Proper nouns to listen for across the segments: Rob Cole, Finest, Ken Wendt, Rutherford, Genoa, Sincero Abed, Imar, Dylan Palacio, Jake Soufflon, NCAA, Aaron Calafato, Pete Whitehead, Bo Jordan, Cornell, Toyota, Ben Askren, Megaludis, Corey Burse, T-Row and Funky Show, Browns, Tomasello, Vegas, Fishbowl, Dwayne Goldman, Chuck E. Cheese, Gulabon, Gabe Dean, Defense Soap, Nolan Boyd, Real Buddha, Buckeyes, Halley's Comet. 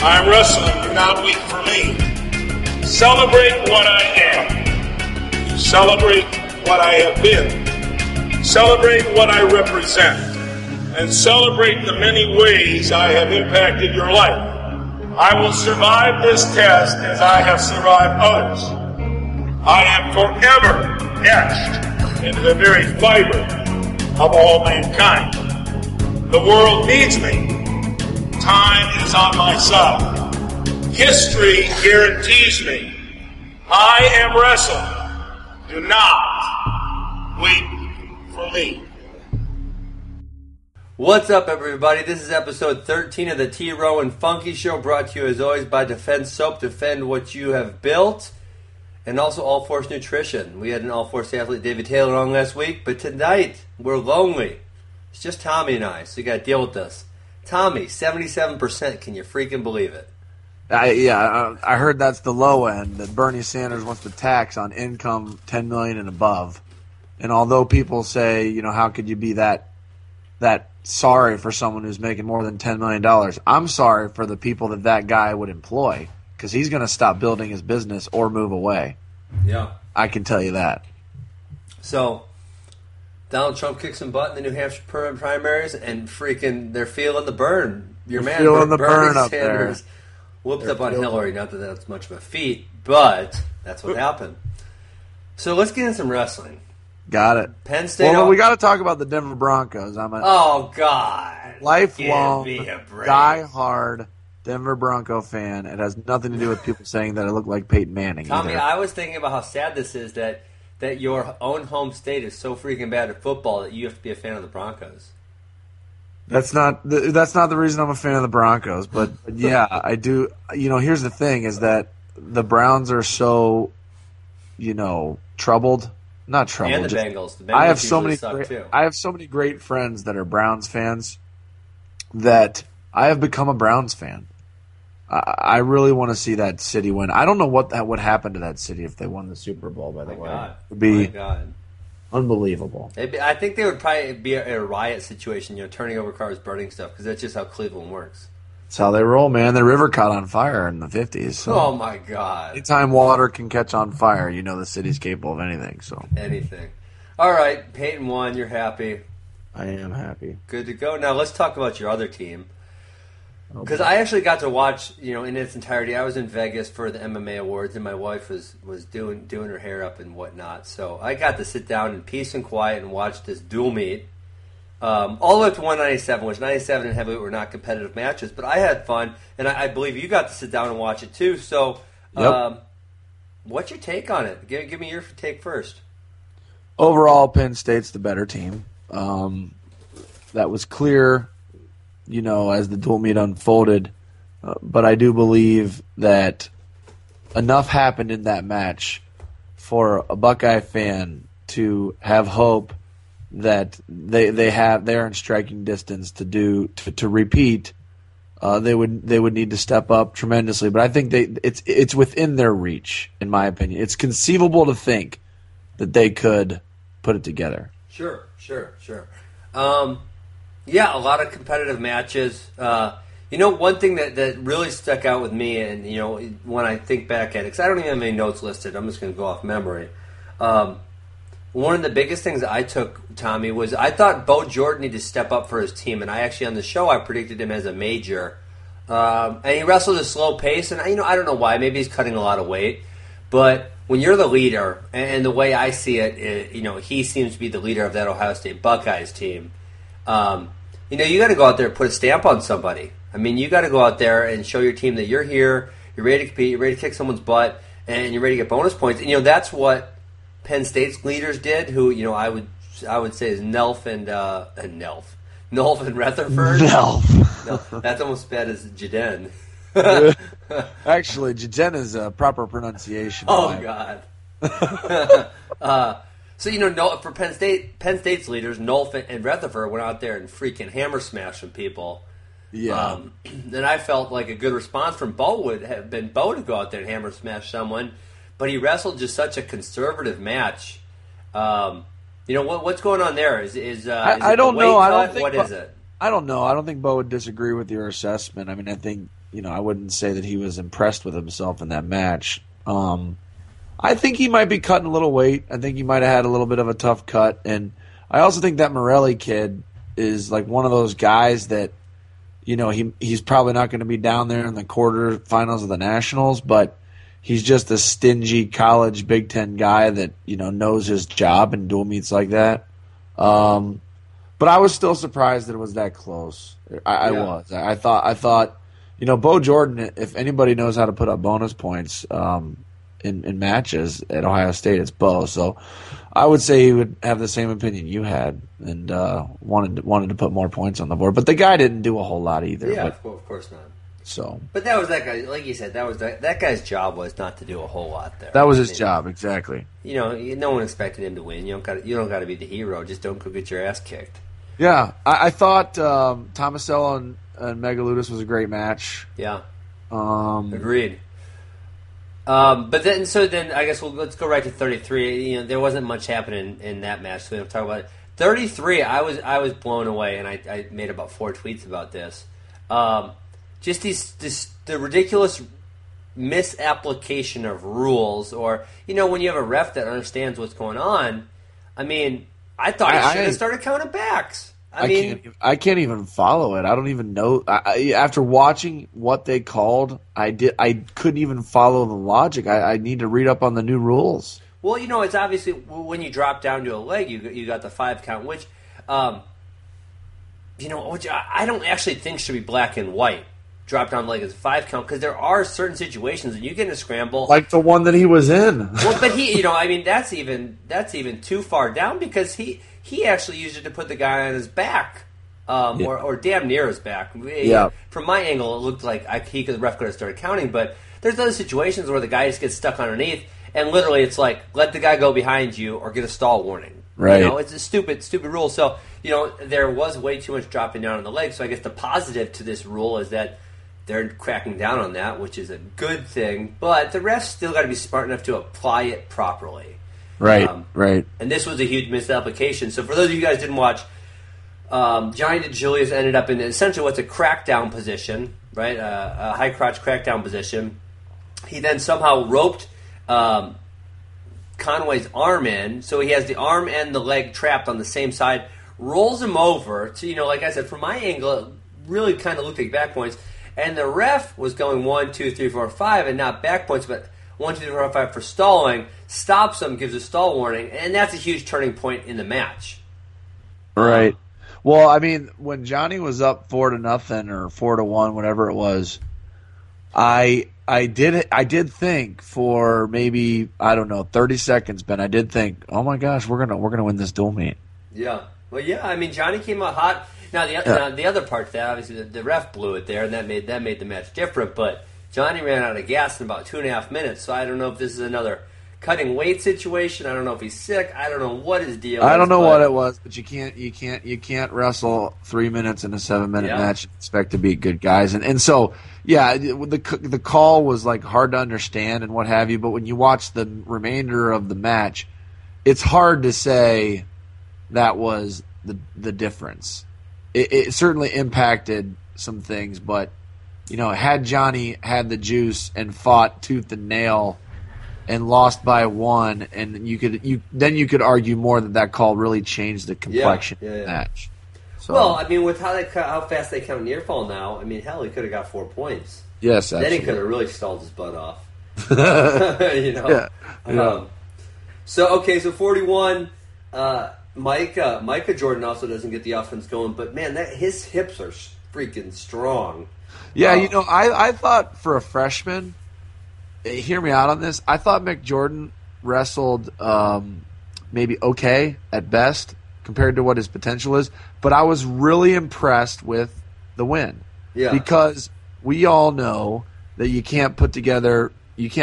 I'm wrestling, do not weep for me. Celebrate what I am. Celebrate what I have been. Celebrate what I represent. And celebrate the many ways I have impacted your life. I will survive this test as I have survived others. I am forever etched into the very fiber of all mankind. The world needs me. Time is on my side. History guarantees me. I am wrestling. Do not wait for me. What's up, everybody? This is episode 13 of the T-Row and Funky Show, brought to you as always by Defense Soap. Defend what you have built. And also All Force Nutrition. We had an All Force athlete, David Taylor, on last week, but tonight we're lonely. It's just Tommy and I, so you gotta deal with this. Tommy, 77%. Can you freaking believe it? I heard that's the low end, that Bernie Sanders wants to tax on income $10 million and above. And although people say, you know, how could you be that sorry for someone who's making more than $10 million, I'm sorry for the people that guy would employ, because he's going to stop building his business or move away. Yeah. I can tell you that. So Donald Trump kicks some butt in the New Hampshire primaries, and freaking they're feeling the burn. Your man, Bernie Sanders, whooped up on Hillary. Not that that's much of a feat, but that's what happened. So let's get into some wrestling. Got it. Penn State. Well, we got to talk about the Denver Broncos. I'm a lifelong diehard Denver Bronco fan. It has nothing to do with people saying that I look like Peyton Manning. Tommy, either. I was thinking about how sad this is that your own home state is so freaking bad at football that you have to be a fan of the Broncos. That's not the reason I'm a fan of the Broncos, but yeah, I do. You know, here's the thing: is that the Browns are so, you know, troubled. Not troubled. And the Bengals. The Bengals I have so many great friends that are Browns fans that I have become a Browns fan. I really want to see that city win. I don't know what that would happen to that city if they won the Super Bowl, by the way. God. It would be unbelievable. I think they would probably be a riot situation, you know, turning over cars, burning stuff, because that's just how Cleveland works. That's how they roll, man. The river caught on fire in the 50s. So. Oh, my God. Anytime water can catch on fire, you know the city's capable of anything. So anything. All right, Peyton won. You're happy. I am happy. Good to go. Now let's talk about your other team. Because I actually got to watch, you know, in its entirety. I was in Vegas for the MMA awards, and my wife was doing her hair up and whatnot. So I got to sit down in peace and quiet and watch this dual meet, all the way up to 197, which 97 and heavyweight were not competitive matches. But I had fun, and I believe you got to sit down and watch it too. So, yep. What's your take on it? Give me your take first. Overall, Penn State's the better team. That was clear. You know, as the dual meet unfolded. But I do believe that enough happened in that match for a Buckeye fan to have hope that they're in striking distance to repeat. They would need to step up tremendously, but I think it's within their reach, in my opinion. It's conceivable to think that they could put it together. Sure. Yeah, a lot of competitive matches. You know, one thing that really stuck out with me, and, you know, when I think back at it, because I don't even have any notes listed, I'm just going to go off memory. One of the biggest things I took, Tommy, was I thought Bo Jordan needed to step up for his team, and I actually on the show I predicted him as a major. And he wrestled at a slow pace, and, you know, I don't know why. Maybe he's cutting a lot of weight. But when you're the leader, and the way I see it, you know, he seems to be the leader of that Ohio State Buckeyes team. You know, you got to go out there and put a stamp on somebody. I mean, you got to go out there and show your team that you're here, you're ready to compete, you're ready to kick someone's butt, and you're ready to get bonus points. And, you know, that's what Penn State's leaders did, who, you know, I would say is Nolf and Nolf and Rutherford. Nolf. That's almost as bad as Jaden. Actually, Jaden is a proper pronunciation. Oh, God. So, you know, for Penn State's leaders, Nolf and Rutherford went out there and freaking hammer smashing people. Yeah. And I felt like a good response from Bo would have been Bo to go out there and hammer smash someone, but he wrestled just such a conservative match. You know, what's going on there? Is I don't know. I don't think. What is it? I don't know. I don't think Bo would disagree with your assessment. I mean, I think you know, I wouldn't say that he was impressed with himself in that match. I think he might be cutting a little weight. I think he might have had a little bit of a tough cut. And I also think that Morelli kid is like one of those guys that, you know, he's probably not going to be down there in the quarterfinals of the Nationals, but he's just a stingy college Big Ten guy that, you know, knows his job in dual meets like that. But I was still surprised that it was that close. I was. I thought, you know, Bo Jordan, if anybody knows how to put up bonus points in matches at Ohio State, it's Bo. So I would say he would have the same opinion you had and wanted to put more points on the board. But the guy didn't do a whole lot either. Yeah, but, of course not. So, but that was that guy. Like you said, that was that guy's job was not to do a whole lot there. That was his job, exactly. You know, no one expected him to win. You don't got to be the hero. Just don't go get your ass kicked. Yeah, I thought Tomasello and Megaludis was a great match. Yeah, agreed. But then I guess let's go right to 33. You know, there wasn't much happening in that match, so we don't talk about it. 33, I was blown away, and I made about 4 tweets about this. Just the ridiculous misapplication of rules, or, you know, when you have a ref that understands what's going on. I mean, I thought he should have started counting backs. I can't even follow it. I don't even know. After watching what they called, I couldn't even follow the logic. I need to read up on the new rules. Well, you know, it's obviously when you drop down to a leg, you got the 5 count, which, you know, which I don't actually think should be black and white. Drop down leg is a 5 count, because there are certain situations and you get in a scramble like the one that he was in. Well, but he, you know, I mean, that's even too far down, because he actually used it to put the guy on his back, or damn near his back. Yeah. From my angle, it looked like the ref could have started counting, but there's other situations where the guy just gets stuck underneath, and literally it's like let the guy go behind you or get a stall warning. Right. You know, it's a stupid rule. So, you know, there was way too much dropping down on the leg. So I guess the positive to this rule is that they're cracking down on that, which is a good thing. But the refs still got to be smart enough to apply it properly. Right, right. And this was a huge misapplication. So for those of you guys who didn't watch, Johnny DeJulius ended up in essentially what's a crackdown position, right, a high crotch crackdown position. He then somehow roped Conway's arm in, so he has the arm and the leg trapped on the same side, rolls him over. So, you know, like I said, from my angle, it really kind of looked like back points. And the ref was going 1, 2, 3, 4, 5, and not back points, but 1, 2, 3, 4, 5 for stalling. Stops him, gives a stall warning, and that's a huge turning point in the match. Right. Well, I mean, when Johnny was up 4-0 or 4-1, whatever it was, I did think for maybe, I don't know, 30 seconds, Ben. I did think, oh my gosh, we're gonna win this dual meet. Yeah. Well, yeah. I mean, Johnny came out hot. Now the other part to that, obviously the ref blew it there, and that made the match different. But Johnny ran out of gas in about 2.5 minutes, so I don't know if this is another cutting weight situation. I don't know if he's sick. I don't know what his deal is. I don't know what it was, but you can't wrestle 3 minutes in a 7-minute match and expect to be good guys. And so yeah, the call was like hard to understand and what have you. But when you watch the remainder of the match, it's hard to say that was the difference. It certainly impacted some things, but, you know, had Johnny had the juice and fought tooth and nail and lost by 1, and you could argue more that call really changed the complexion of the match. So, well, I mean, with how fast they count near fall now, I mean, hell, he could have got 4 points. Yes, absolutely. Then he could have really stalled his butt off. You know. Yeah. So 41. Micah Jordan also doesn't get the offense going, but man, his hips are freaking strong. Yeah, you know, I thought for a freshman, hear me out on this, I thought Mick Jordan wrestled maybe okay at best compared to what his potential is, but I was really impressed with the win. Yeah. Because we all know that you can't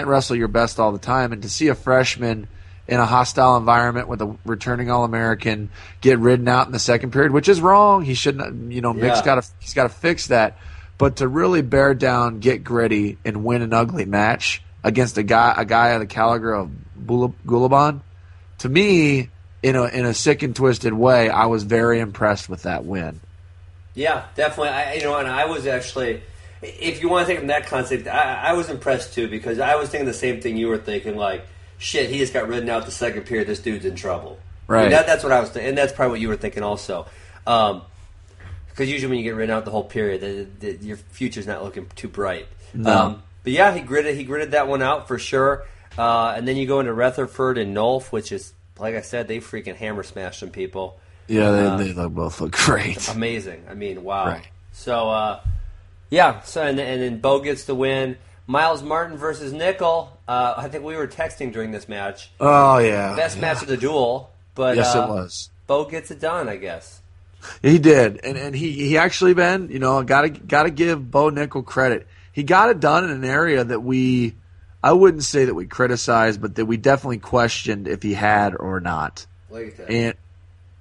wrestle your best all the time, and to see a freshman in a hostile environment with a returning All-American get ridden out in the second period, which is wrong. He shouldn't, you know, Mick's got to fix that. But to really bear down, get gritty, and win an ugly match against a guy of the caliber of Gulabon, to me, in a sick and twisted way, I was very impressed with that win. Yeah, definitely. I, you know, and I was actually, if you want to take from that concept, I was impressed too, because I was thinking the same thing you were thinking, like, shit, he just got ridden out the second period, this dude's in trouble. Right. I mean, that's what I was thinking, and that's probably what you were thinking also. Because usually when you get ridden out the whole period, your future's not looking too bright. No. But yeah, he gritted that one out for sure. And then you go into Rutherford and Nolf, which is, like I said, they freaking hammer smashed some people. Yeah, they both look great. Amazing. I mean, wow. Right. So, yeah. So and then Bo gets the win. Miles Martin versus Nickel. I think we were texting during this match. Oh, yeah. Best match of the duel. But, yes, it was. Bo gets it done, I guess. He did. And he actually, Ben, you know, gotta give Bo Nickel credit. He got it done in an area that I wouldn't say that we criticized, but that we definitely questioned if he had or not. Like that. And,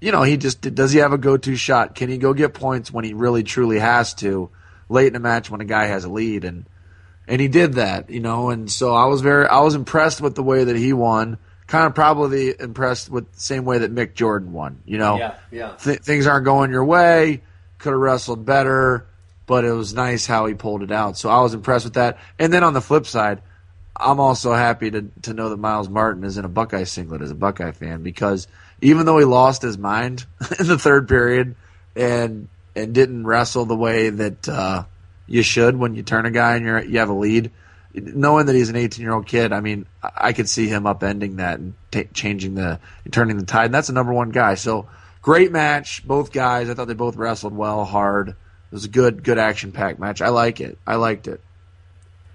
you know, does he have a go-to shot? Can he go get points when he really truly has to late in a match when a guy has a lead? And he did that, you know. And so I was impressed with the way that he won. Kind of probably impressed with the same way that Mick Jordan won, you know. Yeah, yeah. Things aren't going your way. Could have wrestled better, but it was nice how he pulled it out. So I was impressed with that. And then on the flip side, I'm also happy to know that Miles Martin is in a Buckeye singlet as a Buckeye fan, because even though he lost his mind in the third period and didn't wrestle the way that you should when you turn a guy and you have a lead, knowing that he's an 18-year-old kid, I mean, I could see him upending that and turning the tide. And that's the number one guy. So great match, both guys. I thought they both wrestled well, hard. It was a good action-packed match. I like it. I liked it.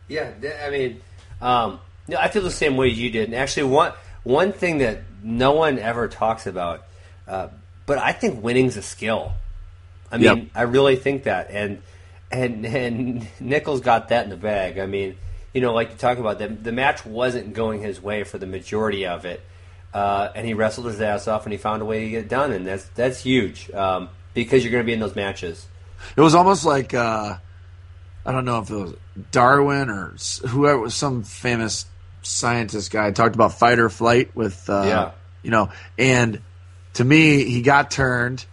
Yeah, I mean, I feel the same way you did. And actually, one thing that no one ever talks about, but I think winning's a skill. I mean, yep. I really think that. And Nichols got that in the bag. I mean, you know, like you talk about, the match wasn't going his way for the majority of it, and he wrestled his ass off, and he found a way to get it done, and that's huge, because you're going to be in those matches. It was almost like, I don't know if it was Darwin or whoever, some famous scientist guy talked about fight or flight with, you know, and to me, he got turned.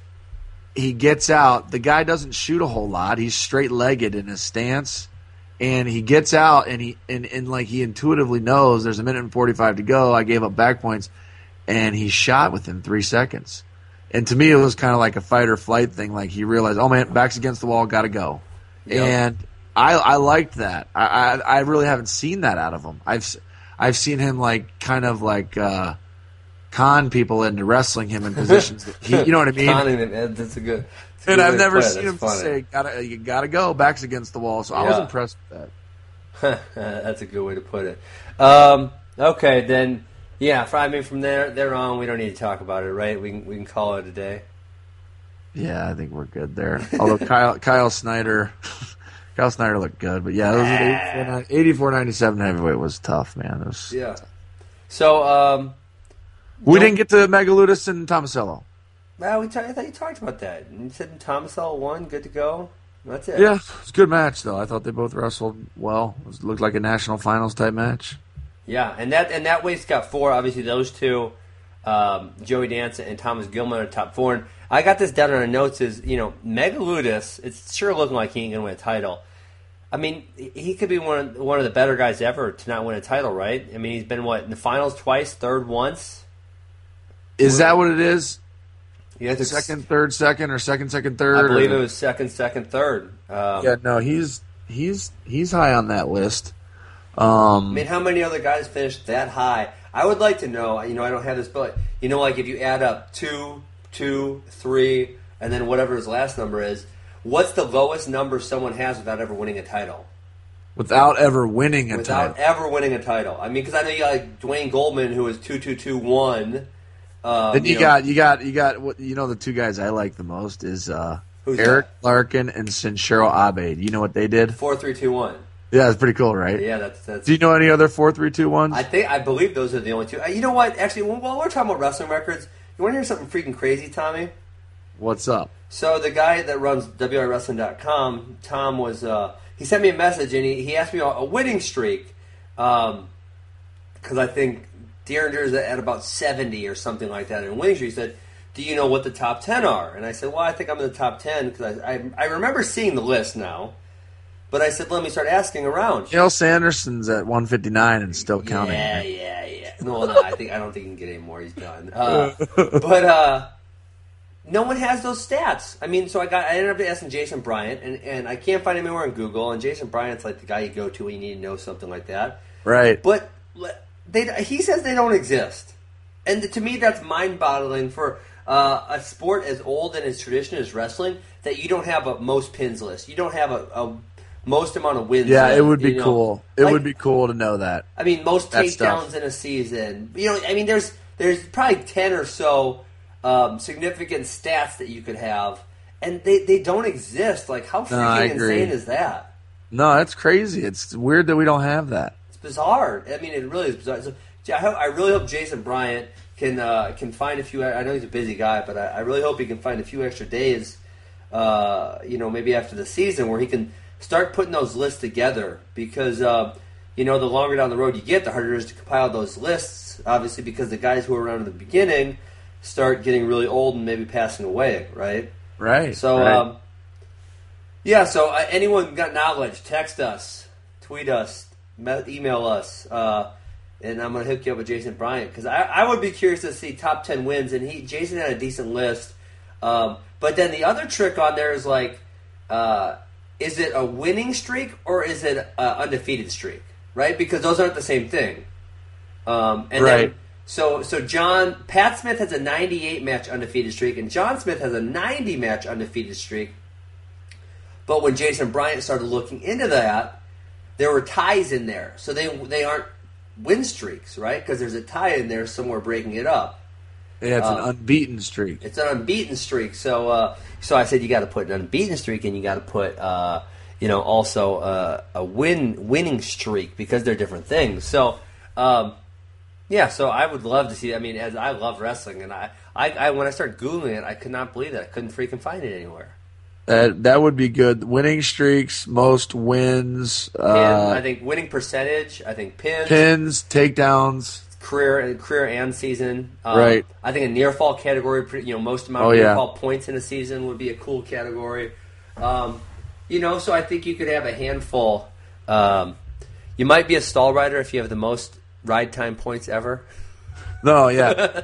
He gets out. The guy doesn't shoot a whole lot. He's straight-legged in his stance, and he gets out, and he intuitively knows there's 1:45 to go. I gave up back points, and he shot within 3 seconds. And to me, it was kind of like a fight-or-flight thing. Like he realized, oh, man, back's against the wall, got to go. Yep. And I liked that. I really haven't seen that out of him. I've seen him like kind of like – con people into wrestling him in positions that he, you know what I mean? That's a good. And I've never seen him say, you gotta go, back's against the wall. So I was impressed with that. That's a good way to put it. Okay, then, yeah, I mean, from there on, we don't need to talk about it, right? We can call it a day. Yeah, I think we're good there. Although Kyle Snyder looked good, but yeah, it was 84-97 heavyweight was tough, man. It was tough. So, we didn't get to Megaludis and Tomasello. Well, I thought you talked about that. You said Tomasello won, good to go. That's it. Yeah, it's a good match, though. I thought they both wrestled well. It looked like a national finals-type match. Yeah, and that weight's got four. Obviously, those two, Joey Dance and Thomas Gilman, are top four. And I got this down in our notes is, you know, Megaludis, it's sure looking like he ain't going to win a title. I mean, he could be one of the better guys ever to not win a title, right? I mean, he's been, in the finals twice, third once? Is that what it is? Yeah, second, third, second, or second, second, third? I believe it was second, second, third. Yeah, no, he's high on that list. I mean, how many other guys finished that high? I would like to know. You know, I don't have this, but you know, like if you add up 2, 2, 3, and then whatever his last number is, what's the lowest number someone has without ever winning a title? Without ever winning a title. I mean, because I know you got like Dwayne Goldman, who was 2, 2, 2, 1. Then you got you know, the two guys I like the most is Eric Larkin and Sincero Abed. You know what they did? 4, 3, 2, 1. Yeah, it's pretty cool, right? Yeah, that's. Do you know any other 4, 3, 2, 1s? I believe those are the only two. You know what? Actually, while we're talking about wrestling records, you want to hear something freaking crazy, Tommy? What's up? So the guy that runs WIWrestling.com, Tom, was he sent me a message and he asked me a winning streak, because I think Deeringer's at about 70 or something like that. And Winning Street said, do you know what the top 10 are? And I said, well, I think I'm in the top 10 because I remember seeing the list now. But I said, let me start asking around. Dale Sanderson's at 159 and still counting. Yeah. No, I don't think he can get any more. He's done. But no one has those stats. I mean, so I ended up asking Jason Bryant, and I can't find him anywhere on Google. And Jason Bryant's like the guy you go to when you need to know something like that. Right. But he says they don't exist, and to me that's mind-boggling for a sport as old and as traditional as wrestling that you don't have a most pins list. You don't have a most amount of wins. Yeah, it would be cool. It would be cool to know that. I mean, most takedowns in a season. You know, I mean, there's probably 10 or so significant stats that you could have, and they don't exist. Like, how freaking insane is that? No, that's crazy. It's weird that we don't have that. It's bizarre. I mean, it really is bizarre. So, I really hope Jason Bryant can find a few. I know he's a busy guy, but I really hope he can find a few extra days. Maybe after the season where he can start putting those lists together, because the longer down the road you get, the harder it is to compile those lists. Obviously, because the guys who were around in the beginning start getting really old and maybe passing away, right? Right. So, right. Anyone got knowledge? Text us, tweet us, email us, and I'm gonna hook you up with Jason Bryant, because I would be curious to see top 10 wins, and Jason had a decent list. But then the other trick on there is like. Is it a winning streak or is it an undefeated streak, right? Because those aren't the same thing. Right. So Pat Smith has a 98-match undefeated streak, and John Smith has a 90-match undefeated streak. But when Jason Bryant started looking into that, there were ties in there. So they aren't win streaks, right? Because there's a tie in there somewhere breaking it up. Yeah, it's an unbeaten streak. It's an unbeaten streak. So, I said you got to put an unbeaten streak, and you got to put, also a winning streak, because they're different things. So, So I would love to see. I mean, as I love wrestling, and I when I started googling it, I could not believe that I couldn't freaking find it anywhere. That would be good. Winning streaks, most wins. I think winning percentage. I think pins, takedowns. Career and season. Right. I think a near fall category. Most amount of near fall points in a season would be a cool category. So I think you could have a handful. You might be a stall rider if you have the most ride time points ever. No, yeah,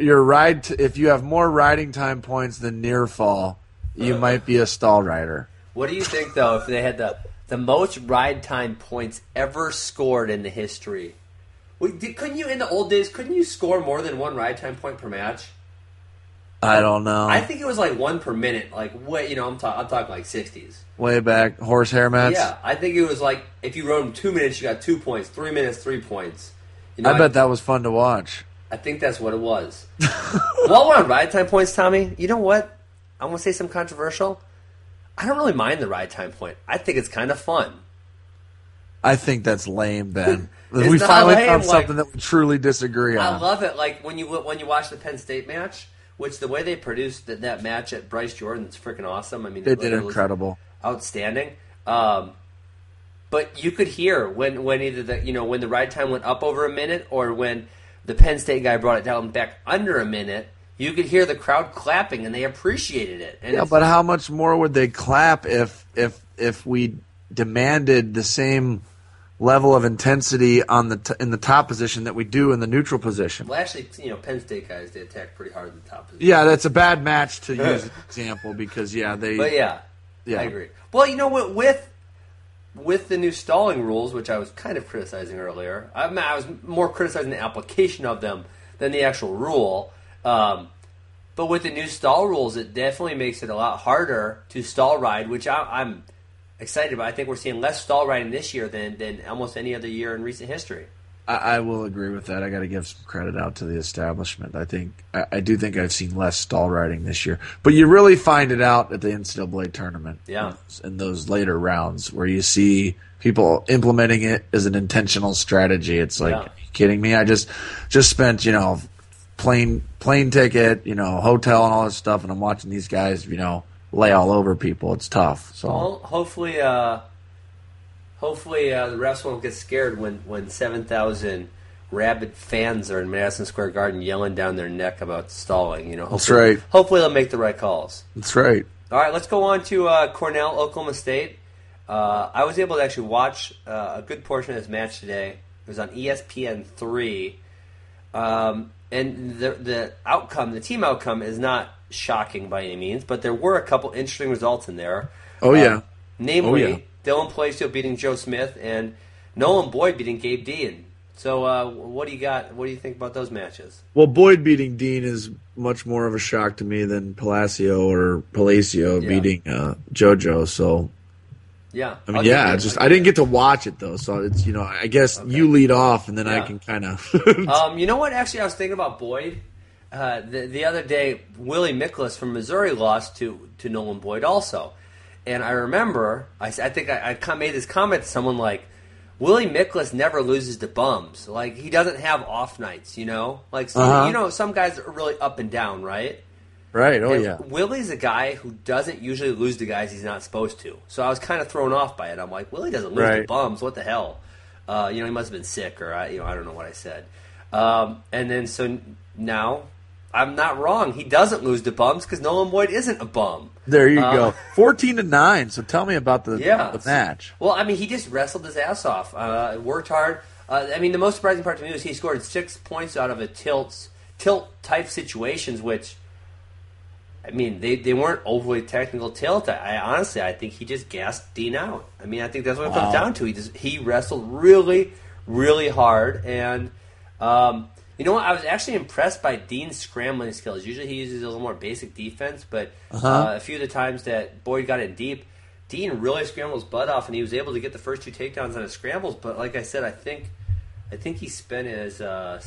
your ride. If you have more riding time points than near fall, you might be a stall rider. What do you think though? If they had the most ride time points ever scored in the history. Couldn't you, in the old days, score more than one ride time point per match? I don't know. I think it was like one per minute. Like, way, I'm talking like 60s. Way back, horsehair match? Yeah, I think it was like if you rode 2 minutes, you got 2 points. 3 minutes, 3 points. I bet that was fun to watch. I think that's what it was. While we're on ride time points, Tommy, you know what? I'm going to say something controversial. I don't really mind the ride time point. I think it's kind of fun. I think that's lame, Ben. We finally found something that we truly disagree on. I love it. Like when you watch the Penn State match, which the way they produced that match at Bryce Jordan is freaking awesome. I mean, they did incredible, outstanding. But you could hear when either when the ride time went up over a minute, or when the Penn State guy brought it down back under a minute. You could hear the crowd clapping, and they appreciated it. And yeah, but how much more would they clap if we demanded the same level of intensity on in the top position that we do in the neutral position? Well, actually, Penn State guys, they attack pretty hard in the top position. Yeah, that's a bad match to use as an example because, they... But, yeah, I agree. Well, with the new stalling rules, which I was kind of criticizing earlier, I was more criticizing the application of them than the actual rule. But with the new stall rules, it definitely makes it a lot harder to stall ride, which I'm excited about. I think we're seeing less stall riding this year than almost any other year in recent history. I will agree with that. I got to give some credit out to the establishment. I do think I've seen less stall riding this year, but you really find it out at the NCAA tournament. Yeah, in those later rounds where you see people implementing it as an intentional strategy. It's like, are you kidding me? I just spent plane ticket, hotel and all this stuff, and I'm watching these guys, lay all over people. It's tough. So hopefully, the refs won't get scared when 7,000 rabid fans are in Madison Square Garden yelling down their neck about stalling. That's right. Hopefully they'll make the right calls. That's right. All right, let's go on to Cornell, Oklahoma State. I was able to actually watch a good portion of his match today. It was on ESPN3. And the outcome, the team outcome, is not shocking by any means, but there were a couple interesting results in there. Oh, yeah. Namely, Dylan Palacio beating Joe Smith and Nolan Boyd beating Gabe Dean. So what do you got? What do you think about those matches? Well, Boyd beating Dean is much more of a shock to me than Palacio beating JoJo. So, yeah, I mean, I didn't get to watch it though, so it's I guess you lead off and then I can kind of. You know what? Actually, I was thinking about Boyd the other day. Willie Miklus from Missouri lost to Nolan Boyd also, and I remember I think I made this comment to someone like, Willie Miklus never loses to bums. Like, he doesn't have off nights, Like, some guys are really up and down, right? Right, Willie's a guy who doesn't usually lose to guys he's not supposed to. So I was kind of thrown off by it. I'm like, Willie doesn't lose to bums. What the hell? He must have been sick or, I don't know what I said. And then so now I'm not wrong. He doesn't lose to bums because Nolan Boyd isn't a bum. There you go. 14-9. So tell me about the match. Well, I mean, he just wrestled his ass off. Worked hard. I mean, the most surprising part to me was he scored 6 points out of a tilt type situations, which, I mean, they weren't overly technical tilt. I think he just gassed Dean out. I mean, I think that's what it comes down to. He wrestled really, really hard. And you know what? I was actually impressed by Dean's scrambling skills. Usually he uses a little more basic defense, but a few of the times that Boyd got in deep, Dean really scrambled his butt off, and he was able to get the first two takedowns on his scrambles. But like I said, I think he spent his I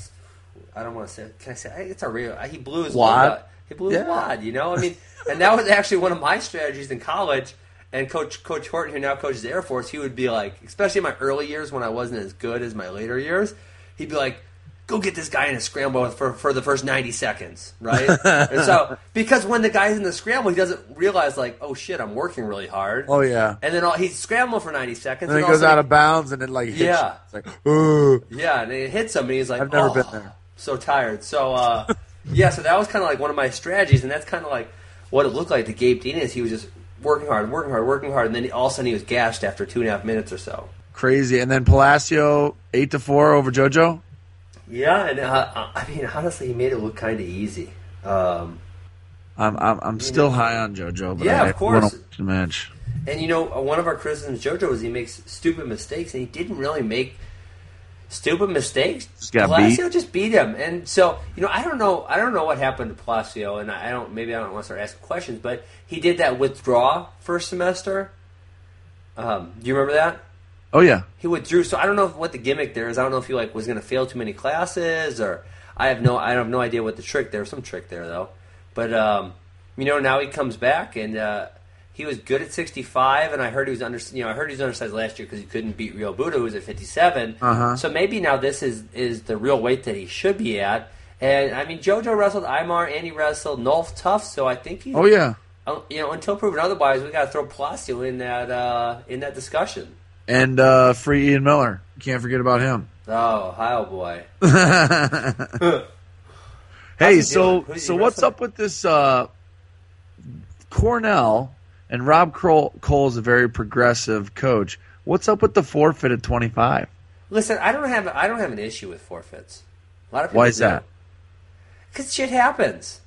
don't want to say. Can I say it's a real? He blew his wad. He blew his wad. I mean, and that was actually one of my strategies in college. And Coach Horton, who now coaches the Air Force, he would be like, especially in my early years when I wasn't as good as my later years, he'd be like, go get this guy in a scramble for the first 90 seconds, right? And so, because when the guy's in the scramble, he doesn't realize, like, oh, shit, I'm working really hard. Oh, yeah. And then he's scrambling for 90 seconds. And then he goes out of bounds, and it, like, hits you. It's like, ooh. Yeah, and it hits him, and he's like, I've never been there. So tired. So, so that was kind of like one of my strategies, and that's kind of like what it looked like to Gabe Dean is he was just working hard, and then all of a sudden he was gashed after 2.5 minutes or so. Crazy. And then Palacio, 8-4 over JoJo? Yeah, and I mean, honestly, he made it look kind of easy. I'm still high on JoJo, but I don't want to match. And one of our criticisms of JoJo is he makes stupid mistakes, and he didn't really make stupid mistakes. Palacio just beat him, and so I don't know what happened to Palacio, and I don't want to start asking questions, but he did that withdraw first semester. Do you remember that? Oh, yeah. He withdrew, so I don't know what the gimmick there is. I don't know if he was going to fail too many classes, or I have no idea what the trick there. Some trick there, though. But, now he comes back, and he was good at 65, and I heard he was undersized last year because he couldn't beat Real Buddha, who was at 57. So maybe now this is the real weight that he should be at. And, I mean, JoJo wrestled Imar, and he wrestled Nolf tough, so I think he's... Oh, yeah. Until proven otherwise, we got to throw Palacio in that discussion. And free Ian Miller. Can't forget about him. Oh, Ohio boy. Hey, so what's up with this Cornell and Rob Cole is a very progressive coach. What's up with the forfeit at 25? Listen, I don't have an issue with forfeits. A lot of people Why is do. That? Because shit happens.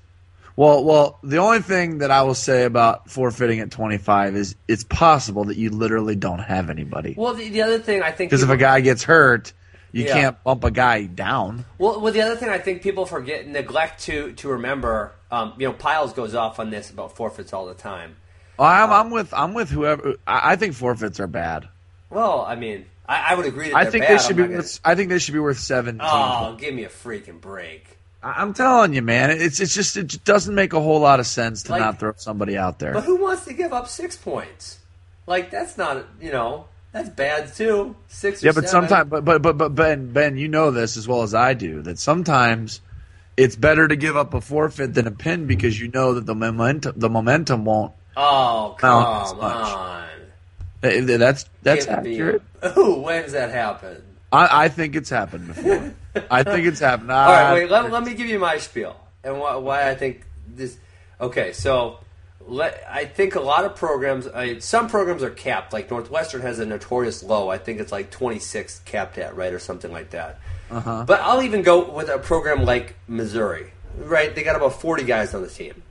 Well, the only thing that I will say about forfeiting at 25 is it's possible that you literally don't have anybody. Well, the other thing I think... Because if a guy gets hurt, you can't bump a guy down. Well, the other thing I think people neglect to remember, Piles goes off on this about forfeits all the time. I'm with whoever... I think forfeits are bad. Well, I mean, I would agree that they're bad. I think they should be worth 17. Oh, give me a freaking break. I'm telling you, man, it just doesn't make a whole lot of sense to not throw somebody out there. But who wants to give up 6 points? Like, that's not that's bad too. Six or seven. Yeah, but sometimes, but Ben, you know this as well as I do that sometimes it's better to give up a forfeit than a pin because you know that the momentum won't. Oh, come on! That's accurate. Who? When's that happened? I think it's happened before. I think it's happened. All right, wait. Let me give you my spiel and why I think this. Okay, so I think a lot of programs, some programs are capped. Like Northwestern has a notorious low. I think it's like 26 capped at, right, or something like that. Uh-huh. But I'll even go with a program like Missouri, right? They got about 40 guys on the team.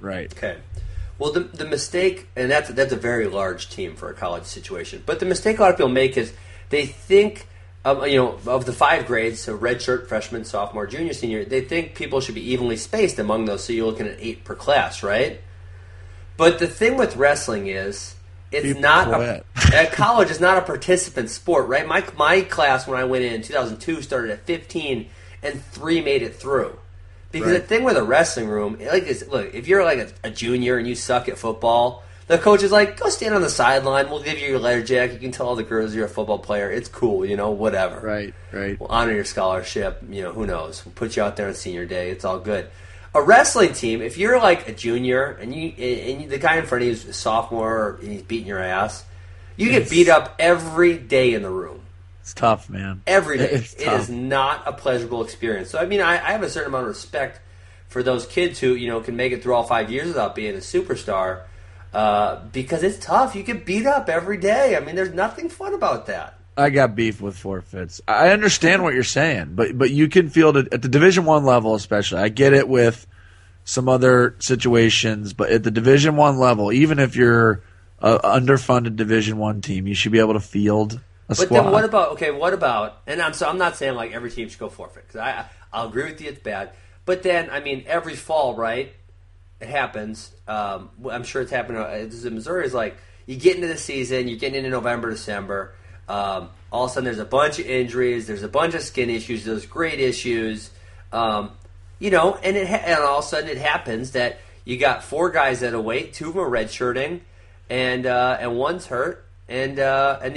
Right. Okay. Well, the mistake, and that's a very large team for a college situation, but the mistake a lot of people make is they think, of the 5 grades, so redshirt, freshman, sophomore, junior, senior, they think people should be evenly spaced among those, so you're looking at 8 per class, right? But the thing with wrestling is it's people not a, at college it's not a participant sport, right? My class when I went in 2002 started at 15 and 3 made it through. Because right. The thing with a wrestling room, like, is, look, if you're like a junior and you suck at football, the coach is like, go stand on the sideline. We'll give you your letter jack. You can tell all the girls you're a football player. It's cool, whatever. Right. We'll honor your scholarship. Who knows? We'll put you out there on senior day. It's all good. A wrestling team, if you're like a junior and the guy in front of you is a sophomore and he's beating your ass, you get beat up every day in the room. It's tough, man. Every day. It is not a pleasurable experience. So, I have a certain amount of respect for those kids who, can make it through all 5 years without being a superstar because it's tough. You get beat up every day. There's nothing fun about that. I got beef with forfeits. I understand what you're saying, but you can feel it at the Division I level especially. I get it with some other situations, but at the Division I level, even if you're an underfunded Division I team, you should be able to field – But squad. Then what about, and I'm not saying like every team should go forfeit, because I'll agree with you it's bad. But then, every fall, right, it happens. I'm sure it's happened. Missouri is like, you get into the season, you're getting into November, December. All of a sudden there's a bunch of injuries, there's a bunch of skin issues, there's grade issues. And all of a sudden it happens that you got 4 guys that away, 2 of them are redshirting, and one's hurt. And the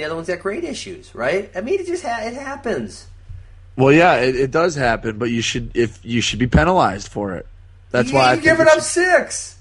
other one's got grade issues, right? It happens. Well, yeah, it does happen, but you should be penalized for it. That's why you're giving up 6.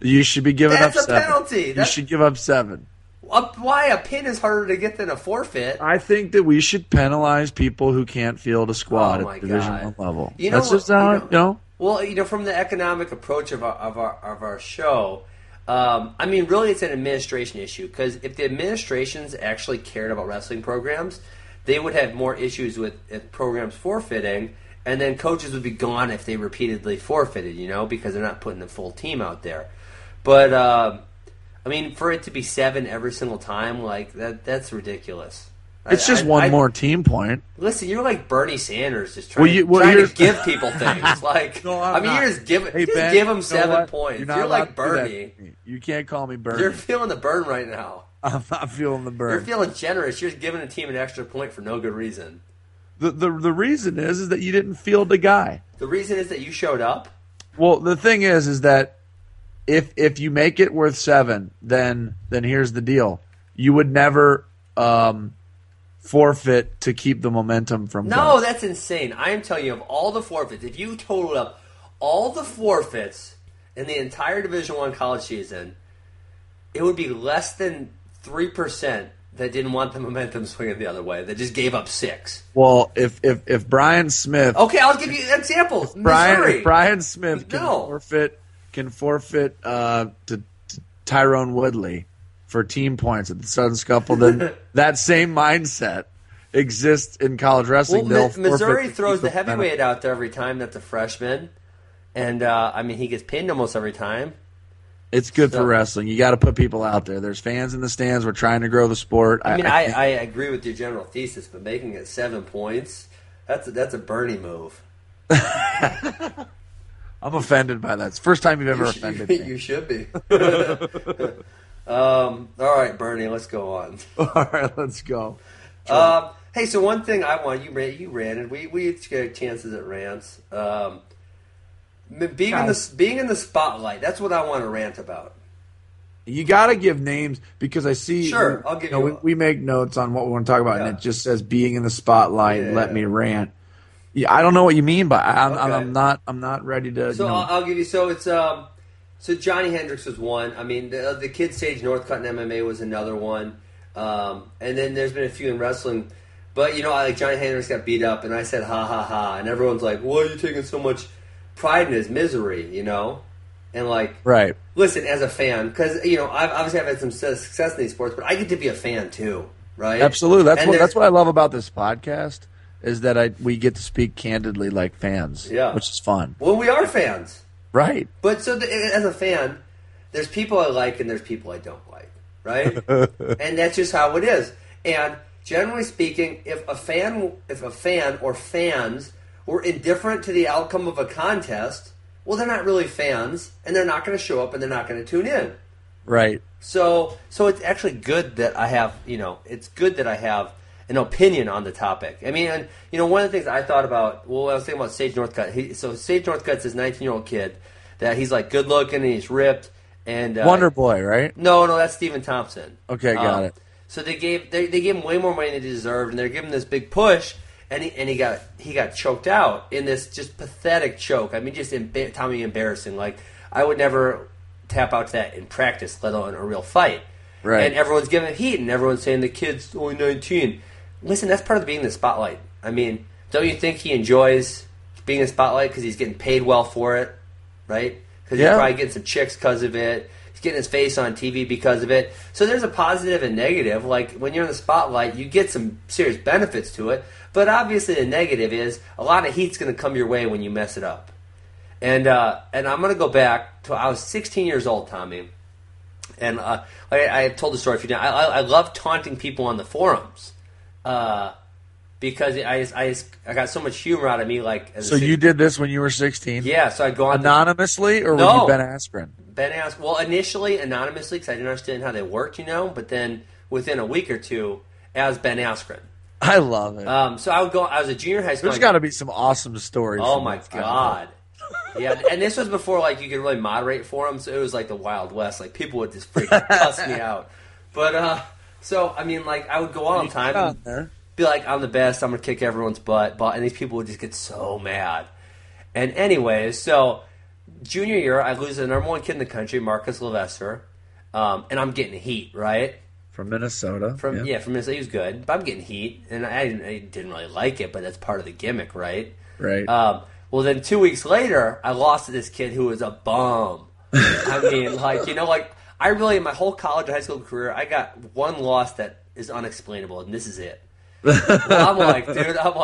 You should be giving up 7. That's a penalty. You should give up 7. Why a pin is harder to get than a forfeit? I think that we should penalize people who can't field a squad at Division I level. That's just how. Well, from the economic approach of our show. Really it's an administration issue, because if the administrations actually cared about wrestling programs, they would have more issues with programs forfeiting, and then coaches would be gone if they repeatedly forfeited, because they're not putting the full team out there. But, for it to be 7 every single time, like, that's ridiculous. It's just one more team point. Listen, you're like Bernie Sanders, just trying to give people things. Like, no, you're just giving. Hey, just give them 7 points. You're like Bernie. You can't call me Bernie. You're feeling the burn right now. I'm not feeling the burn. You're feeling generous. You're just giving a team an extra point for no good reason. The reason is that you didn't field the guy. The reason is that you showed up. Well, the thing is that if you make it worth 7, then here's the deal: you would never. Forfeit to keep the momentum from going. No, that's insane. I am telling you, of all the forfeits, if you totaled up all the forfeits in the entire Division I college season, it would be less than 3% that didn't want the momentum swinging the other way, that just gave up 6. Well, if Brian Smith... Okay, I'll give you examples. Brian Smith can forfeit to Tyrone Woodley for team points at the Sun Scuffle, then that same mindset exists in college wrestling. Well, Missouri throws the heavyweight out there every time. That's a freshman. And, he gets pinned almost every time. It's good for wrestling. You got to put people out there. There's fans in the stands. We're trying to grow the sport. I agree with your general thesis, but making it 7 points, that's a Bernie move. I'm offended by that. It's the first time you've ever offended me. You should be. All right, Bernie, let's go on. All right, let's go. Hey, so one thing I want you ranted. We get chances at rants. Being in the spotlight, that's what I want to rant about. You got to give names, because I see. Sure, I'll give you. We make notes on what we want to talk about, and it just says being in the spotlight. Yeah. Let me rant. Yeah, I don't know what you mean, but I'm not ready to. So I'll give you. So it's So Johnny Hendricks was one. The kid Sage Northcutt in MMA was another one. And then there's been a few in wrestling. But, Johnny Hendricks got beat up, and I said, ha, ha, ha. And everyone's like, well, you're taking so much pride in his misery, and like listen as a fan, because you know I've had some success in these sports, but I get to be a fan too, right? Absolutely. That's what I love about this podcast is that we get to speak candidly like fans, which is fun. Well, we are fans, right? But so as a fan, there's people I like and there's people I don't like, right? And that's just how it is. And generally speaking, if a fan or fans were indifferent to the outcome of a contest, well, they're not really fans, and they're not going to show up, and they're not going to tune in. Right. So it's actually good that I have, it's good that I have an opinion on the topic. I mean, and one of the things I thought about, I was thinking about Sage Northcutt. So Sage Northcutt's this 19-year-old kid that he's like good looking and he's ripped, and Wonder Boy, right? No, that's Stephen Thompson. Okay, got it. So they gave him way more money than he deserved, and they're giving him this big push. And he got choked out in this just pathetic choke. I mean, just Tommy embarrassing. Like, I would never tap out to that in practice, let alone a real fight. Right. And everyone's giving him heat, and everyone's saying the kid's only 19. Listen, that's part of being in the spotlight. I mean, don't you think he enjoys being in the spotlight because he's getting paid well for it, right? Because he's probably getting some chicks because of it. He's getting his face on TV because of it. So there's a positive and negative. Like, when you're in the spotlight, you get some serious benefits to it. But obviously the negative is a lot of heat's going to come your way when you mess it up. And I'm going to go back to I was 16 years old, Tommy. And I told the story a few times. I love taunting people on the forums because I got so much humor out of me. Like as you did this when you were 16? Yeah. So I'd go on anonymously, or were you Ben Askren? Ben Askren. Well, initially anonymously because I didn't understand how they worked, But then within a week or two, as Ben Askren. I love it. So I would go. I was a junior high school. There's got to be some awesome stories. Oh my god! Yeah, and this was before like you could really moderate forums. So it was like the Wild West. Like people would just freaking cuss me out. But so I mean, like I would go all the time and be like, "I'm the best. I'm gonna kick everyone's butt." But and these people would just get so mad. And anyways, so junior year, I lose the number one kid in the country, Marcus Levester, and I'm getting heat, right? From Minnesota. From Minnesota. He was good. But I'm getting heat. And I didn't really like it, but that's part of the gimmick, right? Right. Well, then 2 weeks later, I lost to this kid who was a bum. I mean, I really, my whole college and high school career, I got one loss that is unexplainable, and this is it. Well, I'm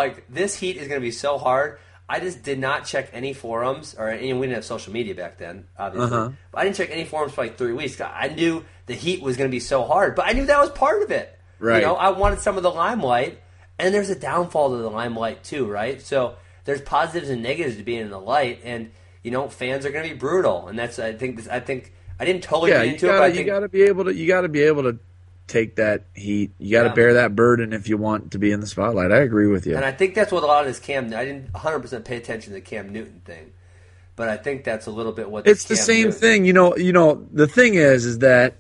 like, this heat is going to be so hard. I just did not check any forums, and we didn't have social media back then, obviously. Uh-huh. But I didn't check any forums for like 3 weeks. I knew the heat was going to be so hard, but I knew that was part of it. Right. I wanted some of the limelight, and there's a downfall to the limelight too, right? So there's positives and negatives to being in the light, and fans are going to be brutal, and that's I think I didn't totally get into it. But you got to be able to. You got to be able to take that heat. You got to bear that burden if you want to be in the spotlight. I agree with you. And I think that's what a lot of this I didn't 100% pay attention to the Cam Newton thing. But I think that's a little bit what it's the same thing. The thing is that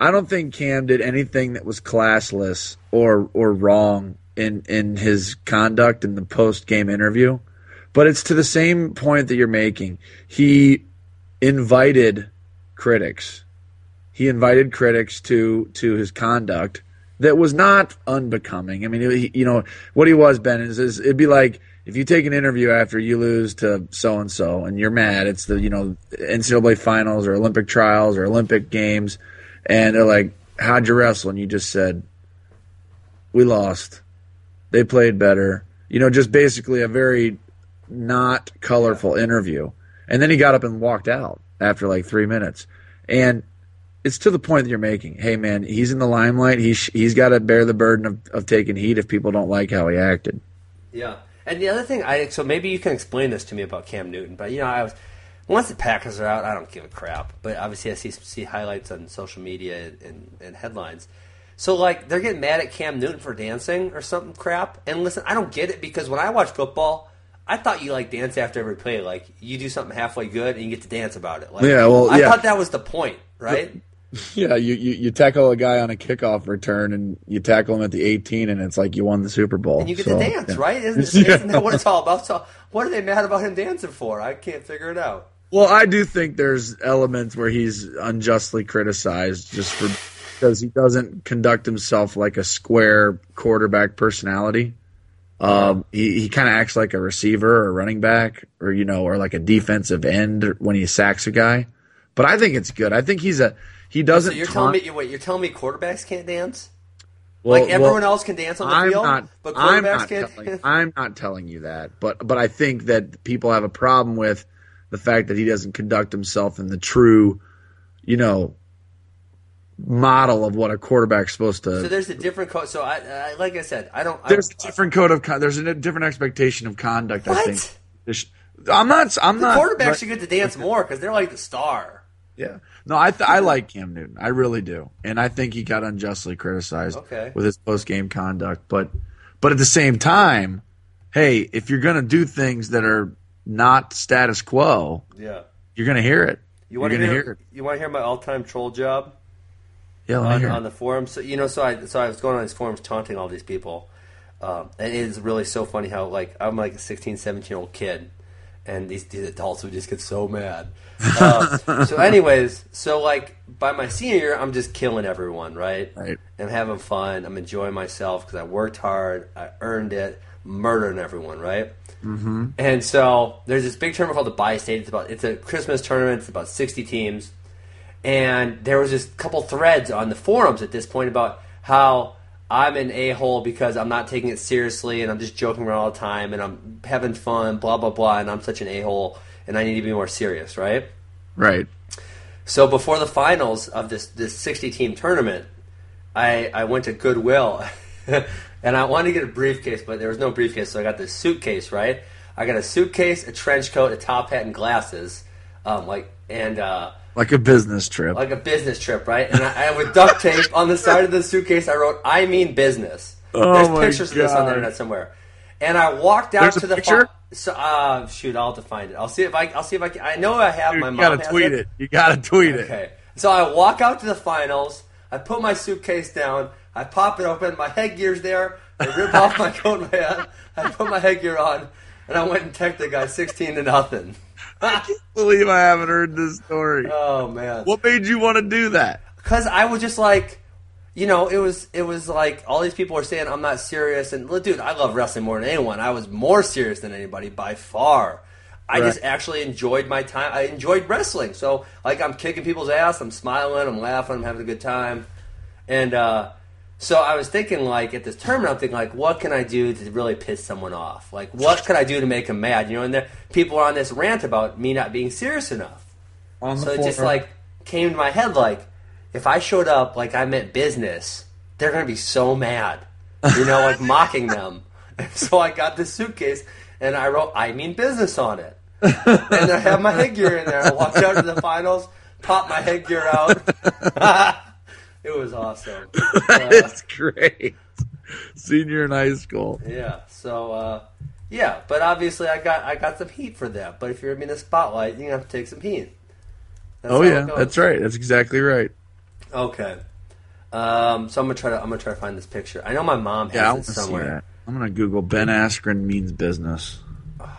I don't think Cam did anything that was classless or wrong in his conduct in the post-game interview. But it's to the same point that you're making. He invited critics. He invited critics to his conduct that was not unbecoming. I mean, what he was, Ben, is it'd be like if you take an interview after you lose to so-and-so and you're mad. It's the, NCAA finals or Olympic trials or Olympic games. And they're like, how'd you wrestle? And you just said, we lost. They played better. Just basically a very not colorful interview. And then he got up and walked out after like 3 minutes. And it's to the point that you're making. Hey, man, he's in the limelight. He's got to bear the burden of taking heat if people don't like how he acted. Yeah. And the other thing, so maybe you can explain this to me about Cam Newton. But, once the Packers are out, I don't give a crap. But obviously I see highlights on social media and headlines. So, they're getting mad at Cam Newton for dancing or something crap. And, listen, I don't get it because when I watch football, I thought you dance after every play. Like, you do something halfway good and you get to dance about it. I thought that was the point, right? Yeah, you tackle a guy on a kickoff return and you tackle him at the 18 and it's like you won the Super Bowl. And you get to dance, right? Isn't that what it's all about? So what are they mad about him dancing for? I can't figure it out. Well, I do think there's elements where he's unjustly criticized because he doesn't conduct himself like a square quarterback personality. He kind of acts like a receiver or running back or like a defensive end when he sacks a guy. But I think it's good. I think he's a he doesn't. So you're telling me quarterbacks can't dance? Well, like everyone else can dance on the field, but quarterbacks can't. I'm not telling you that, but I think that people have a problem with the fact that he doesn't conduct himself in the true, model of what a quarterback's supposed to. So there's a different code. So I like I said, I don't. There's a different code of there's a different expectation of conduct. What? I think. I'm not. Quarterbacks should get to dance more because they're like the star. Yeah. No, I like Cam Newton. I really do, and I think he got unjustly criticized with his post-game conduct. But at the same time, hey, if you're going to do things that are not status quo, you're going to hear it. You want to hear my all-time troll job? Yeah, on the forum. So I was going on these forums taunting all these people, and it is really so funny how like I'm like a 16, 17-year-old kid. And these adults would just get so mad. So by my senior year, I'm just killing everyone, right? Right. I'm having fun. I'm enjoying myself because I worked hard. I earned it. Murdering everyone, right? Mm-hmm. And so there's this big tournament called the Bi-State. It's a Christmas tournament. It's about 60 teams. And there was just a couple threads on the forums at this point about how I'm an a-hole because I'm not taking it seriously and I'm just joking around all the time and I'm having fun, blah, blah, blah, and I'm such an a-hole and I need to be more serious, right? Right. So before the finals of this 60-team tournament, I went to Goodwill and I wanted to get a briefcase, but there was no briefcase, so I got this suitcase, right? I got a suitcase, a trench coat, a top hat, and glasses, like a business trip. Like a business trip, right? And I with duct tape on the side of the suitcase, I wrote, I mean business. Oh, there's pictures of this on the internet somewhere. And I walked out to the picture. I'll have to find it. I'll see if I can. I know I have. My mom has it. You gotta tweet it. Okay. So I walk out to the finals. I put my suitcase down. I pop it open. My headgear's there. I rip off my coat and my hat. I put my headgear on, and I went and teched the guy 16-0. I can't believe I haven't heard this story. Oh, man. What made you want to do that? Because I was just like, it was like all these people were saying I'm not serious. And, dude, I love wrestling more than anyone. I was more serious than anybody by far. I just actually enjoyed my time. I enjoyed wrestling. So, I'm kicking people's ass. I'm smiling. I'm laughing. I'm having a good time. And so I was thinking, at this tournament, I'm thinking, what can I do to really piss someone off? What could I do to make them mad? And people are on this rant about me not being serious enough. So it just, came to my head, if I showed up I meant business, they're going to be so mad, mocking them. And so I got this suitcase, and I wrote, I mean business on it. And then I have my headgear in there. I walked out to the finals, popped my headgear out. It was awesome. That's great. Senior in high school. Yeah. So, but obviously I got some heat for that. But if you're in the spotlight, you're going to have to take some heat. That's right. That's exactly right. Okay. So I'm gonna try to find this picture. I know my mom has it somewhere. See that. I'm gonna Google Ben Askren means business.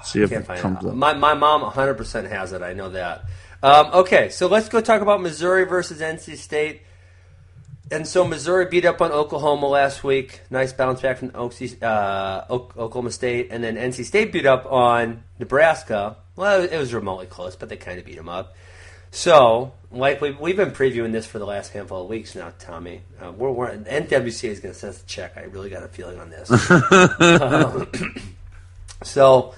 See if it comes up. My mom 100% has it. I know that. Okay. So let's go talk about Missouri versus NC State. And so Missouri beat up on Oklahoma last week. Nice bounce back from Oklahoma State. And then NC State beat up on Nebraska. Well, it was remotely close, but they kind of beat them up. So, we've been previewing this for the last handful of weeks now, Tommy. We're NWCA is going to send us a check. I really got a feeling on this. So,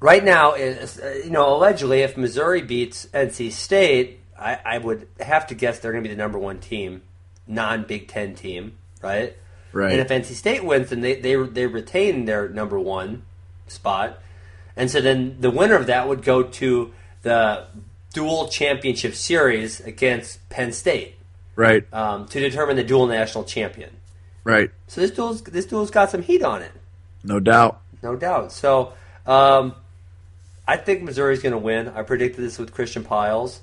right now, allegedly, if Missouri beats NC State, I would have to guess they're going to be the number one team, non-Big Ten team, right? Right. And if NC State wins, then they retain their number one spot. And so then the winner of that would go to the dual championship series against Penn State. Right. To determine the dual national champion. Right. So this duel's got some heat on it. No doubt. So I think Missouri's going to win. I predicted this with Christian Piles.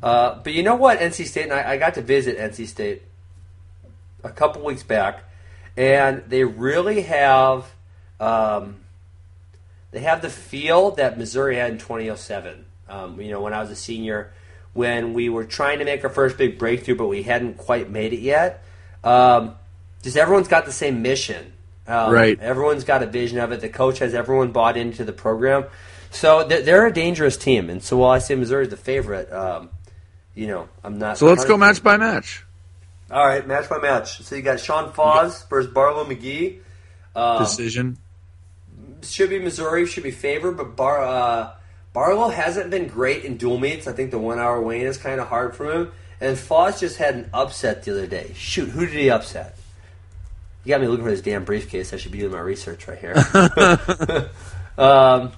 But you know what, NC State, and I got to visit NC State a couple weeks back, and they really have the feel that Missouri had in 2007. When I was a senior, when we were trying to make our first big breakthrough, but we hadn't quite made it yet. Just everyone's got the same mission. Right. Everyone's got a vision of it. The coach has everyone bought into the program. So they're a dangerous team, and so while I say Missouri's the favorite, you know, I'm not. So let's go match by match. All right, match by match. So you got Sean Foss versus Barlow McGee. Decision. Should be Missouri. Should be favored, but Barlow hasn't been great in dual meets. I think the 1 hour weigh-in is kind of hard for him. And Foss just had an upset the other day. Shoot, who did he upset? You got me looking for this damn briefcase. I should be doing my research right here. I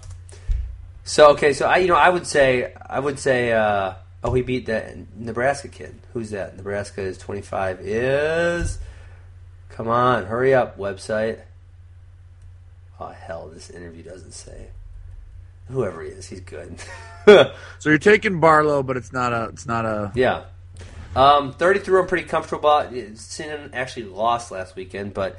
would say he beat that Nebraska kid. Who's that? Nebraska is 25 is. Come on, hurry up, website. Oh, hell, this interview doesn't say. Whoever he is, he's good. So you're taking Barlow, but it's not a. Yeah. 33, I'm pretty comfortable about. Sinan actually lost last weekend, but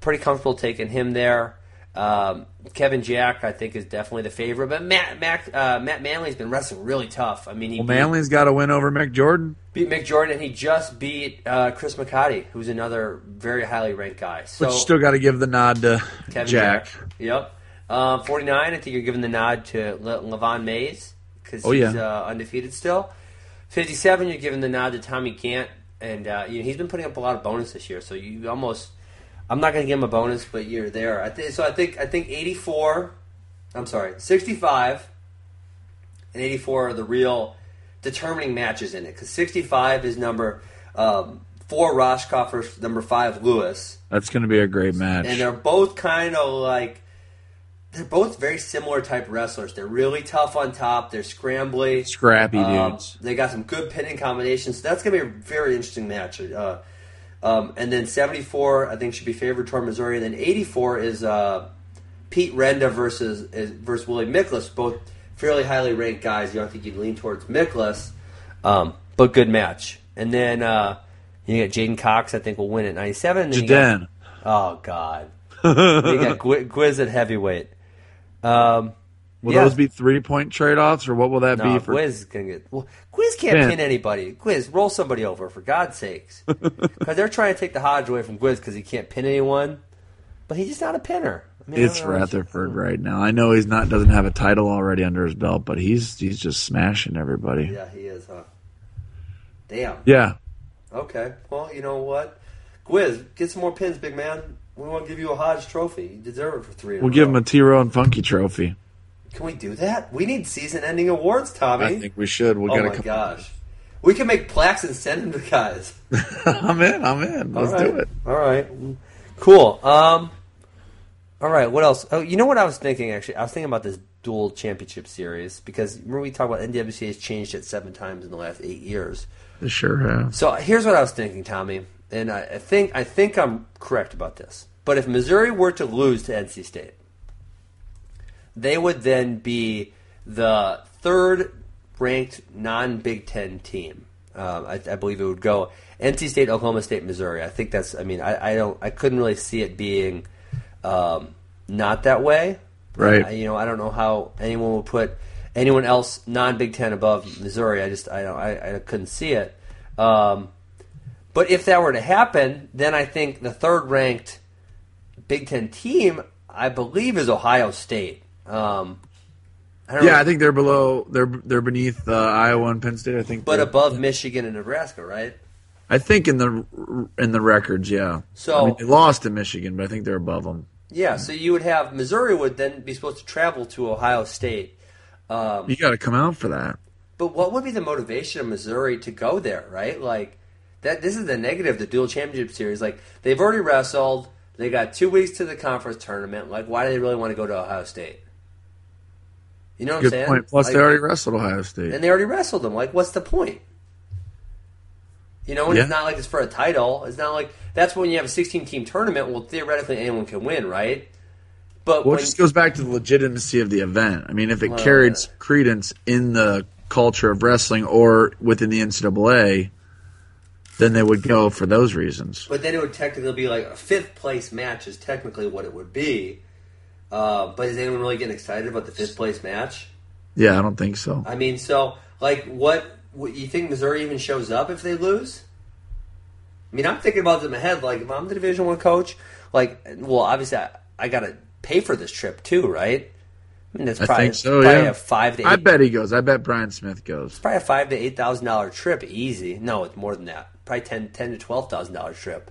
pretty comfortable taking him there. Kevin Jack, I think, is definitely the favorite. But Matt Manley's been wrestling really tough. I mean, Manley's got a win over Mick Jordan. Beat Mick Jordan, and he just beat Chris McCarty, who's another very highly ranked guy. So, but you still got to give the nod to Kevin Jack. Yep. 49, I think you're giving the nod to Levon Mays because he's undefeated still. 57, you're giving the nod to Tommy Gant, and he's been putting up a lot of bonus this year. So you almost. I'm not going to give him a bonus, but you're there. I think 65 and 84 are the real determining matches in it. Because 65 is number 4 Roshkoff versus number 5 Lewis. That's going to be a great match. And they're both kind of like they're both very similar type wrestlers. They're really tough on top. They're scrambly, scrappy dudes. They got some good pinning combinations. So that's going to be a very interesting match. And then 74, I think, should be favored toward Missouri. And then 84 is Pete Renda versus Willie Miklus, both fairly highly ranked guys. You don't think you'd lean towards Miklus, but good match. And then you got Jaden Cox, I think, will win at 97. Jaden. Oh, God. You got Gwiz at heavyweight. Will those be 3-point trade-offs, or what will that be? For Gwiz is going to get. Well, Gwiz can't pin anybody. Gwiz, roll somebody over, for God's sakes. Because they're trying to take the Hodge away from Gwiz because he can't pin anyone. But he's just not a pinner. I mean, it's Rutherford right now. I know he's not doesn't have a title already under his belt, but he's just smashing everybody. Yeah, he is, huh? Damn. Yeah. Okay. Well, you know what? Gwiz, get some more pins, big man. We won't give you a Hodge trophy. You deserve it for 3 in a row. We'll give him a T-Row and Funky trophy. Can we do that? We need season-ending awards, Tommy. I think we should. We'll oh, my gosh. We can make plaques and send them to guys. I'm in. Let's do it. All right. Cool. All right, what else? Oh, you know what I was thinking, actually? I was thinking about this dual championship series because remember we talked about NWCA has changed it 7 times in the last 8 years. It sure has. So here's what I was thinking, Tommy, and I think I'm correct about this. But if Missouri were to lose to NC State, they would then be the 3rd-ranked non-Big Ten team. I believe it would go NC State, Oklahoma State, Missouri. I think that's. I mean, I couldn't really see it being not that way. Right. I don't know how anyone would put anyone else non-Big Ten above Missouri. I couldn't see it. But if that were to happen, then I think the 3rd-ranked Big Ten team, I believe, is Ohio State. I think they're below. They're beneath Iowa and Penn State. I think, but above Michigan and Nebraska, right? I think in the records, yeah. So I mean, they lost to Michigan, but I think they're above them. Yeah. So you would have Missouri would then be supposed to travel to Ohio State. You got to come out for that. But what would be the motivation of Missouri to go there? Right, like that. This is the negative. The dual championship series, like they've already wrestled. They got 2 weeks to the conference tournament. Like, why do they really want to go to Ohio State? You know what I'm saying? Good point. Plus, they already wrestled Ohio State. And they already wrestled them. Like, what's the point? You know, and it's not like it's for a title. It's not like that's when you have a 16-team tournament. Well, theoretically, anyone can win, right? But it just goes back to the legitimacy of the event. I mean, if it carried credence in the culture of wrestling or within the NCAA, then they would go for those reasons. But then it would technically be like a 5th-place match is technically what it would be. But is anyone really getting excited about the 5th-place match? Yeah, I don't think so. I mean, so, like, what you think Missouri even shows up if they lose? I mean, I'm thinking about it in my head. Like, if I'm the Division I coach, like, well, obviously I got to pay for this trip too, right? That's probably a $5 to $8. I bet he goes. I bet Brian Smith goes. It's probably a $5,000 to $8,000 trip, easy. No, it's more than that. Probably $10,000 to $12,000 trip.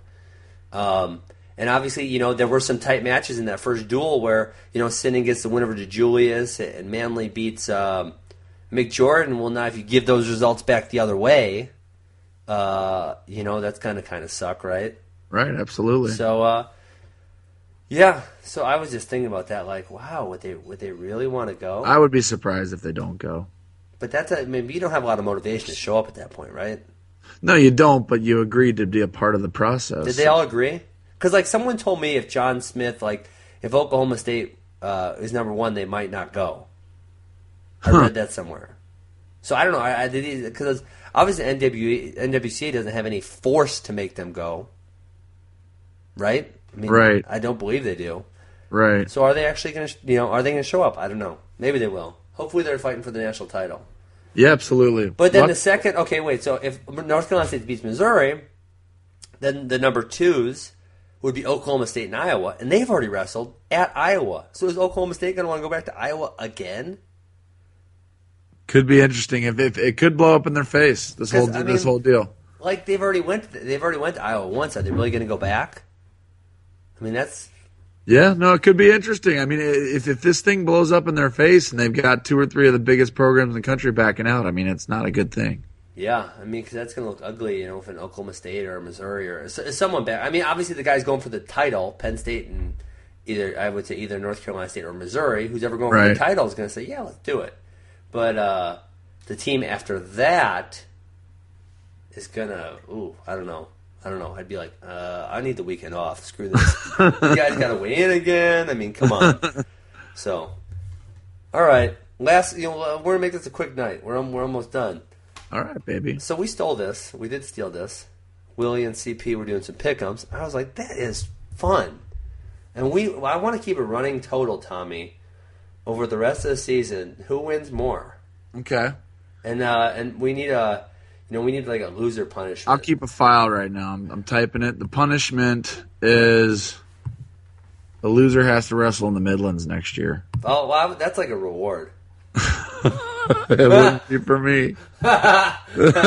And obviously, you know, there were some tight matches in that first duel where, you know, Sinan gets the win over DeJulius and Manley beats Mick Jordan. Well, now if you give those results back the other way, you know, that's kind of suck, right? Right, absolutely. So, yeah. So I was just thinking about that, like, wow, would they really want to go? I would be surprised if they don't go. But I mean, you don't have a lot of motivation to show up at that point, right? No, you don't. But you agreed to be a part of the process. Did they all agree? Because like someone told me, if John Smith, like if Oklahoma State is #1, they might not go. I read that somewhere. So I don't know. I did, because obviously NWCA doesn't have any force to make them go, right? I mean, right. I don't believe they do. Right. So are they actually going to? You know, are they going to show up? I don't know. Maybe they will. Hopefully, they're fighting for the national title. Yeah, absolutely. But then the second. Okay, wait. So if North Carolina State beats Missouri, then the #2s would be Oklahoma State and Iowa, and they've already wrestled at Iowa. So is Oklahoma State going to want to go back to Iowa again? Could be interesting. If it could blow up in their face, this whole deal. Like they've already went to Iowa once. Are they really going to go back? I mean, that's... Yeah, no, it could be interesting. I mean, if this thing blows up in their face and they've got 2 or 3 of the biggest programs in the country backing out, I mean, it's not a good thing. Yeah, I mean, because that's going to look ugly, you know, if an Oklahoma State or Missouri or someone back. I mean, obviously the guy's going for the title, Penn State and either North Carolina State or Missouri, who's ever going for the title is going to say, yeah, let's do it. But the team after that is going to, I don't know. I'd be like, I need the weekend off. Screw this. You guys got to weigh in again. I mean, come on. So, all right. Last, you know, we're gonna make this a quick night. We're almost done. All right, baby. So we stole this. We did steal this. Willie and CP were doing some pick-ups. I was like, that is fun. And I want to keep a running total, Tommy, over the rest of the season. Who wins more? Okay. And we need a. You know, we need like a loser punishment. I'll keep a file right now. I'm typing it. The punishment is the loser has to wrestle in the Midlands next year. Oh, wow. That's like a reward. It wouldn't be for me. Tommy,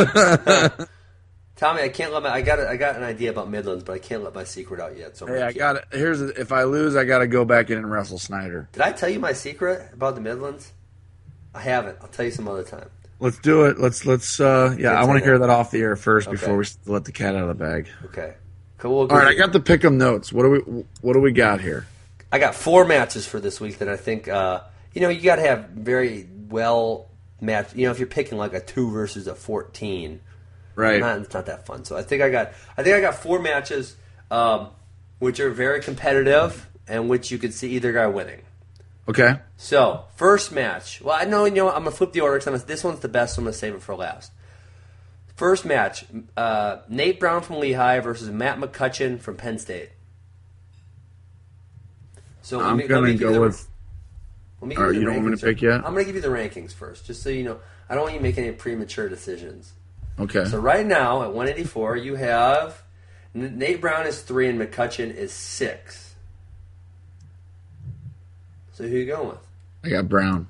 I can't let my... I got an idea about Midlands, but I can't let my secret out yet. So hey, I got it. Here's... If I lose, I got to go back in and wrestle Snyder. Did I tell you my secret about the Midlands? I haven't. I'll tell you some other time. Let's do it. I want to hear that off the air first before we let the cat out of the bag. Okay. Cool. All right, I got the pick'em notes. What do we got here? I got 4 matches for this week that I think you know, you got to have very well matched. You know, if you're picking like a 2 versus a 14, right? It's not that fun. So I think I got 4 matches, which are very competitive and which you could see either guy winning. Okay. So, first match. Well, I know, you know, I'm going to flip the order because this one's the best, so I'm going to save it for last. First match, Nate Brown from Lehigh versus Matt McCutcheon from Penn State. So, I'm going to go with... All right, you don't want me to pick yet? I'm going to give you the rankings first, just so you know. I don't want you to make any premature decisions. Okay. So, right now, at 184, you have... Nate Brown is 3 and McCutcheon is 6. So who are you going with? I got Brown.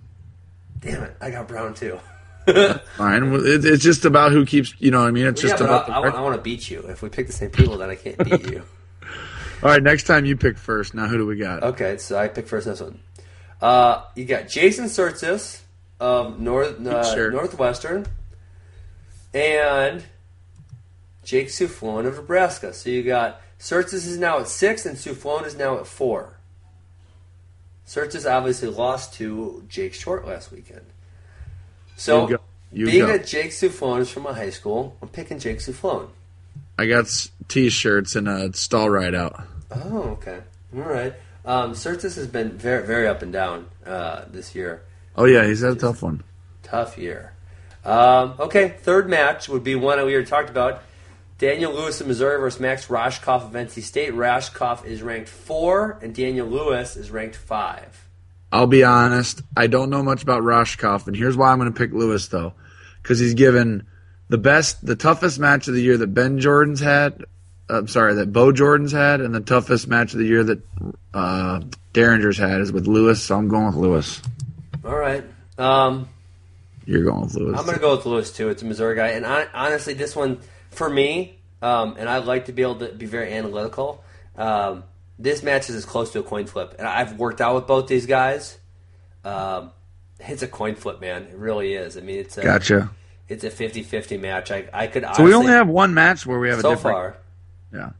Damn it, I got Brown too. Fine. It's just about who keeps, you know what I mean? It's just about... I want to beat you. If we pick the same people, then I can't beat you. All right, next time you pick first. Now who do we got? Okay, so I pick first this one. You got Jason Surtis of Northwestern and Jake Soufflon of Nebraska. So you got Surtis is now at 6 and Soufflon is now at 4. Surtis obviously lost to Jake Short last weekend. So, being that Jake Soufflon is from a high school, I'm picking Jake Soufflon. I got T-shirts and a stall ride out. Oh, okay. All right. Surtis has been very, very up and down this year. Oh, yeah. He's had a tough one. Tough year. Okay. Third match would be one that we already talked about. Daniel Lewis of Missouri versus Max Roshkoff of NC State. Roshkoff is ranked 4, and Daniel Lewis is ranked 5. I'll be honest. I don't know much about Roshkoff, and here's why I'm going to pick Lewis, though, because he's given the toughest match of the year that Bo Jordan's had, and the toughest match of the year that Derringer's had is with Lewis, so I'm going with Lewis. All right. You're going with Lewis. I'm going to go with Lewis, too. It's a Missouri guy. And honestly, this one, for me, and I'd like to be able to be very analytical, this match is as close to a coin flip. And I've worked out with both these guys. It's a coin flip, man. It really is. I mean, it's a, gotcha. It's a 50-50 match. I could. Honestly, so we only have one match where we have so a different. Far. Yeah.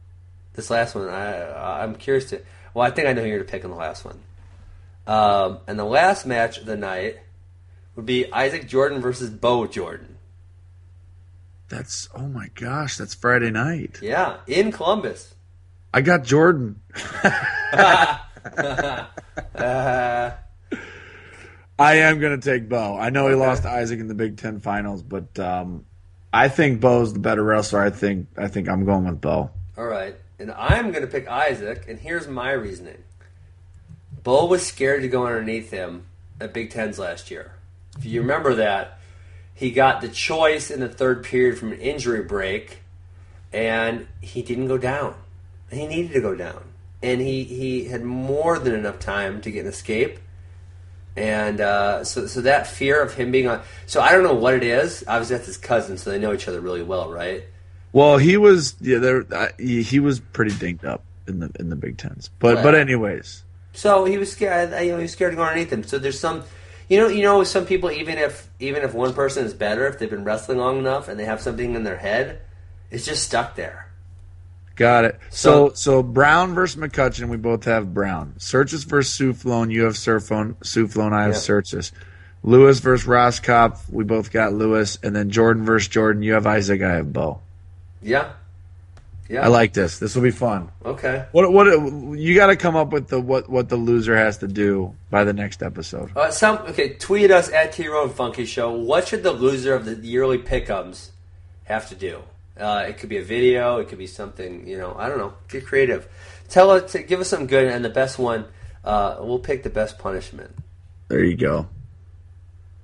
This last one, I'm curious to. Well, I think I know who you're to pick in the last one. And the last match of the night would be Isaac Jordan versus Bo Jordan. That's, oh my gosh, that's Friday night. Yeah, in Columbus. I got Jordan. I am going to take Bo. I know he lost to Isaac in the Big Ten Finals, but I think Bo's the better wrestler. I think I'm going with Bo. All right, and I'm going to pick Isaac, and here's my reasoning. Bo was scared to go underneath him at Big Tens last year. If you remember that, he got the choice in the third period from an injury break, and he didn't go down. He needed to go down. And he had more than enough time to get an escape. And so that fear of him being on... So I don't know what it is. Obviously, that's his cousin, so they know each other really well, right? Well, he was pretty dinged up in the Big Tens. But anyways... So he was scared. He was scared to go underneath him. So there's some... You know, some people, even if one person is better, if they've been wrestling long enough and they have something in their head, it's just stuck there. Got it. So Brown versus McCutcheon, we both have Brown. Serchis versus Suflon, you have Suflon, I have Serchis. Lewis versus Roskopf, we both got Lewis. And then Jordan versus Jordan, you have Isaac, I have Bo. Yeah. Yeah. I like this. This will be fun. Okay. What you got to come up with the what the loser has to do by the next episode. Tweet us at T-Row and Funky Show. What should the loser of the yearly pick'ems have to do? It could be a video. It could be something. You know, I don't know. Get creative. Tell us. Give us some good and the best one. We'll pick the best punishment. There you go.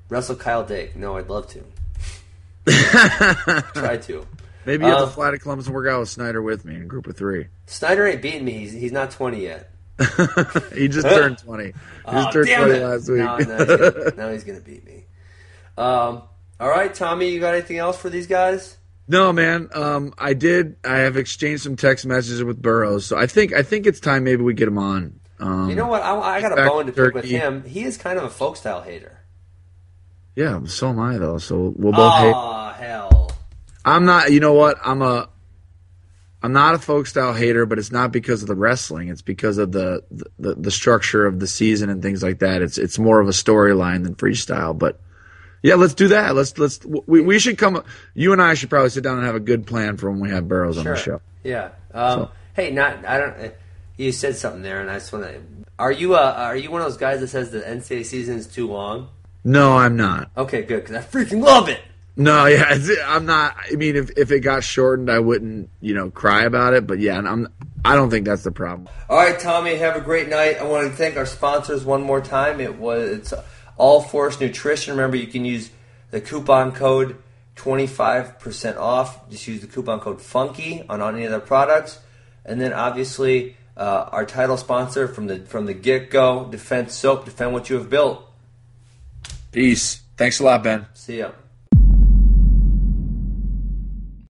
Wrestle Kyle Dake. No, I'd love to. Try to. Maybe you have to fly to Columbus and work out with Snyder with me in a group of three. Snyder ain't beating me. He's not 20 yet. He just turned 20. He just turned 20 last week. Now he's going to beat me. All right, Tommy, you got anything else for these guys? No, man. I did. I have exchanged some text messages with Burroughs, so I think it's time maybe we get him on. You know what? I got a bone to pick with him. He is kind of a folk style hater. Yeah, so am I, though. So we'll both hate. Oh, hell. I'm not, you know what? I'm not a folk style hater, but it's not because of the wrestling. It's because of the structure of the season and things like that. It's more of a storyline than freestyle. But yeah, let's do that. Let's we should come. You and I should probably sit down and have a good plan for when we have Burroughs on the show. Yeah. Hey, I don't. You said something there, and I just want to. Are you one of those guys that says the NCAA season is too long? No, I'm not. Okay, good, because I freaking love it. No, yeah, I'm not. I mean, if it got shortened, I wouldn't, cry about it. But yeah, I don't think that's the problem. All right, Tommy, have a great night. I want to thank our sponsors one more time. It's All Force Nutrition. Remember, you can use the coupon code 25% off. Just use the coupon code Funky on any of their products, and then obviously our title sponsor from the get go, Defense Soap. Defend what you have built. Peace. Thanks a lot, Ben. See ya.